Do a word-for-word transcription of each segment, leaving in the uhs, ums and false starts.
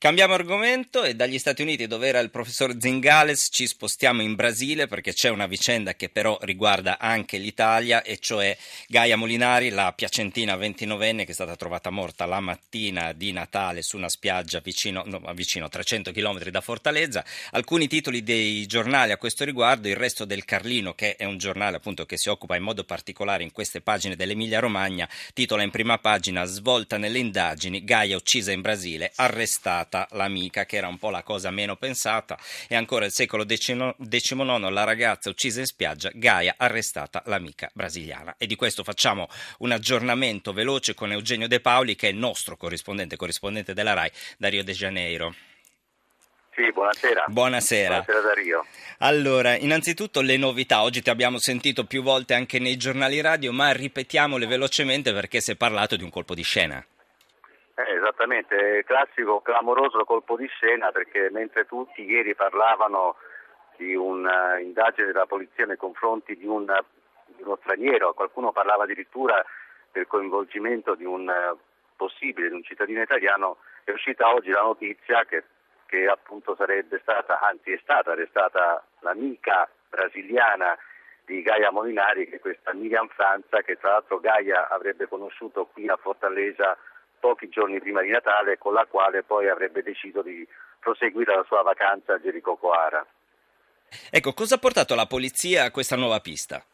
Cambiamo argomento e dagli Stati Uniti, dove era il professor Zingales, ci spostiamo in Brasile, perché c'è una vicenda che però riguarda anche l'Italia, e cioè Gaia Molinari, la piacentina ventinovenne che è stata trovata morta la mattina di Natale su una spiaggia vicino, no, vicino trecento chilometri da Fortaleza. Alcuni titoli dei giornali a questo riguardo: il Resto del Carlino, che è un giornale appunto che si occupa in modo particolare in queste pagine dell'Emilia Romagna, titola in prima pagina: svolta nelle indagini, Gaia uccisa in Brasile, arrestata l'amica, che era un po' la cosa meno pensata. E ancora il Secolo decimo nono, la ragazza uccisa in spiaggia, Gaia arrestata l'amica brasiliana. E di questo facciamo un aggiornamento veloce con Eugenio De Paoli, che è il nostro corrispondente, corrispondente della RAI da Rio de Janeiro. Sì, buonasera. Buonasera. Buonasera Dario. Allora, innanzitutto le novità. Oggi ti abbiamo sentito più volte anche nei giornali radio, ma ripetiamole velocemente perché si è parlato di un colpo di scena. Eh, esattamente, classico, clamoroso colpo di scena, perché mentre tutti ieri parlavano di un'indagine della polizia nei confronti di, un, di uno straniero, qualcuno parlava addirittura del coinvolgimento di un possibile, di un cittadino italiano, è uscita oggi la notizia che, che appunto sarebbe stata, anzi è stata arrestata l'amica brasiliana di Gaia Molinari, che è questa Miriam França, che tra l'altro Gaia avrebbe conosciuto qui a Fortaleza pochi giorni prima di Natale, con la quale poi avrebbe deciso di proseguire la sua vacanza a Jericoacoara. Ecco, cosa ha portato la polizia a questa nuova pista?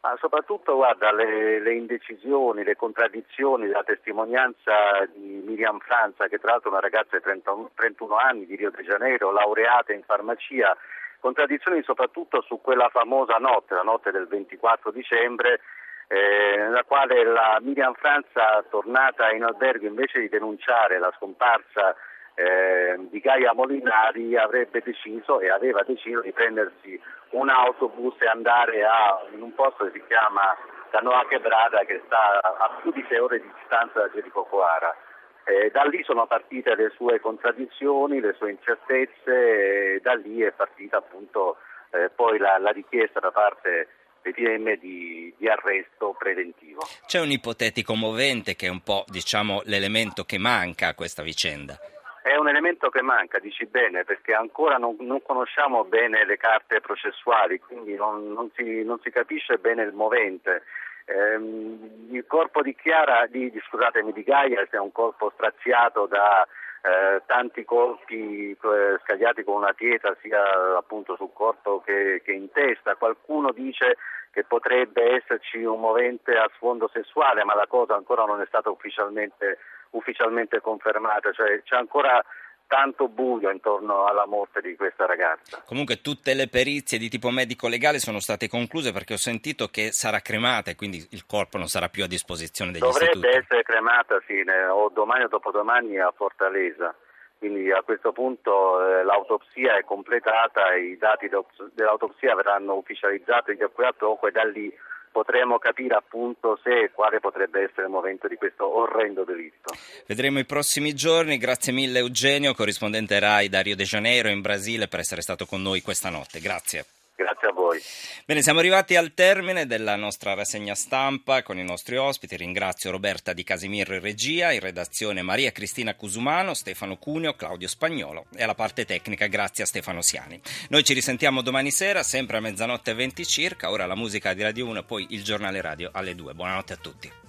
Ah, soprattutto, guarda, le, le indecisioni, le contraddizioni della testimonianza di Miriam França, che tra l'altro è una ragazza di trentuno anni di Rio de Janeiro, laureata in farmacia, contraddizioni soprattutto su quella famosa notte, la notte del ventiquattro dicembre, Eh, nella quale la Miriam França, tornata in albergo invece di denunciare la scomparsa eh, di Gaia Molinari, avrebbe deciso e aveva deciso di prendersi un autobus e andare a, in un posto che si chiama Canoa Quebrada, che sta a più di sei ore di distanza da Jericoacoara. Eh, da lì sono partite le sue contraddizioni, le sue incertezze, e da lì è partita appunto eh, poi la, la richiesta da parte Di, di arresto preventivo. C'è un ipotetico movente che è un po', diciamo, l'elemento che manca a questa vicenda. È un elemento che manca, dici bene, perché ancora non, non conosciamo bene le carte processuali, quindi non, non, si, non si capisce bene il movente. Ehm, il corpo di Chiara, di, scusatemi, di Gaia, è un corpo straziato da eh, tanti colpi eh, scagliati con una pietra, sia appunto sul corpo che, che in testa. Qualcuno dice che potrebbe esserci un movente a sfondo sessuale, ma la cosa ancora non è stata ufficialmente, ufficialmente confermata, cioè c'è ancora tanto buio intorno alla morte di questa ragazza. Comunque tutte le perizie di tipo medico-legale sono state concluse, perché ho sentito che sarà cremata e quindi il corpo non sarà più a disposizione degli Dovrebbe istituti. Dovrebbe essere cremata, sì, o domani o dopodomani a Fortaleza. Quindi a questo punto eh, l'autopsia è completata, i dati dell'autopsia verranno ufficializzati a poco, e da lì potremo capire appunto se e quale potrebbe essere il movente di questo orrendo delitto. Vedremo i prossimi giorni. Grazie mille Eugenio, corrispondente RAI da Rio de Janeiro in Brasile, per essere stato con noi questa notte. Grazie. Grazie a voi. Bene, siamo arrivati al termine della nostra rassegna stampa con i nostri ospiti. Ringrazio Roberta Di Casimiro in regia, in redazione Maria Cristina Cusumano, Stefano Cuneo, Claudio Spagnolo, e alla parte tecnica grazie a Stefano Siani. Noi ci risentiamo domani sera, sempre a mezzanotte e venti circa. Ora la musica di Radio uno e poi il giornale radio alle due. Buonanotte a tutti.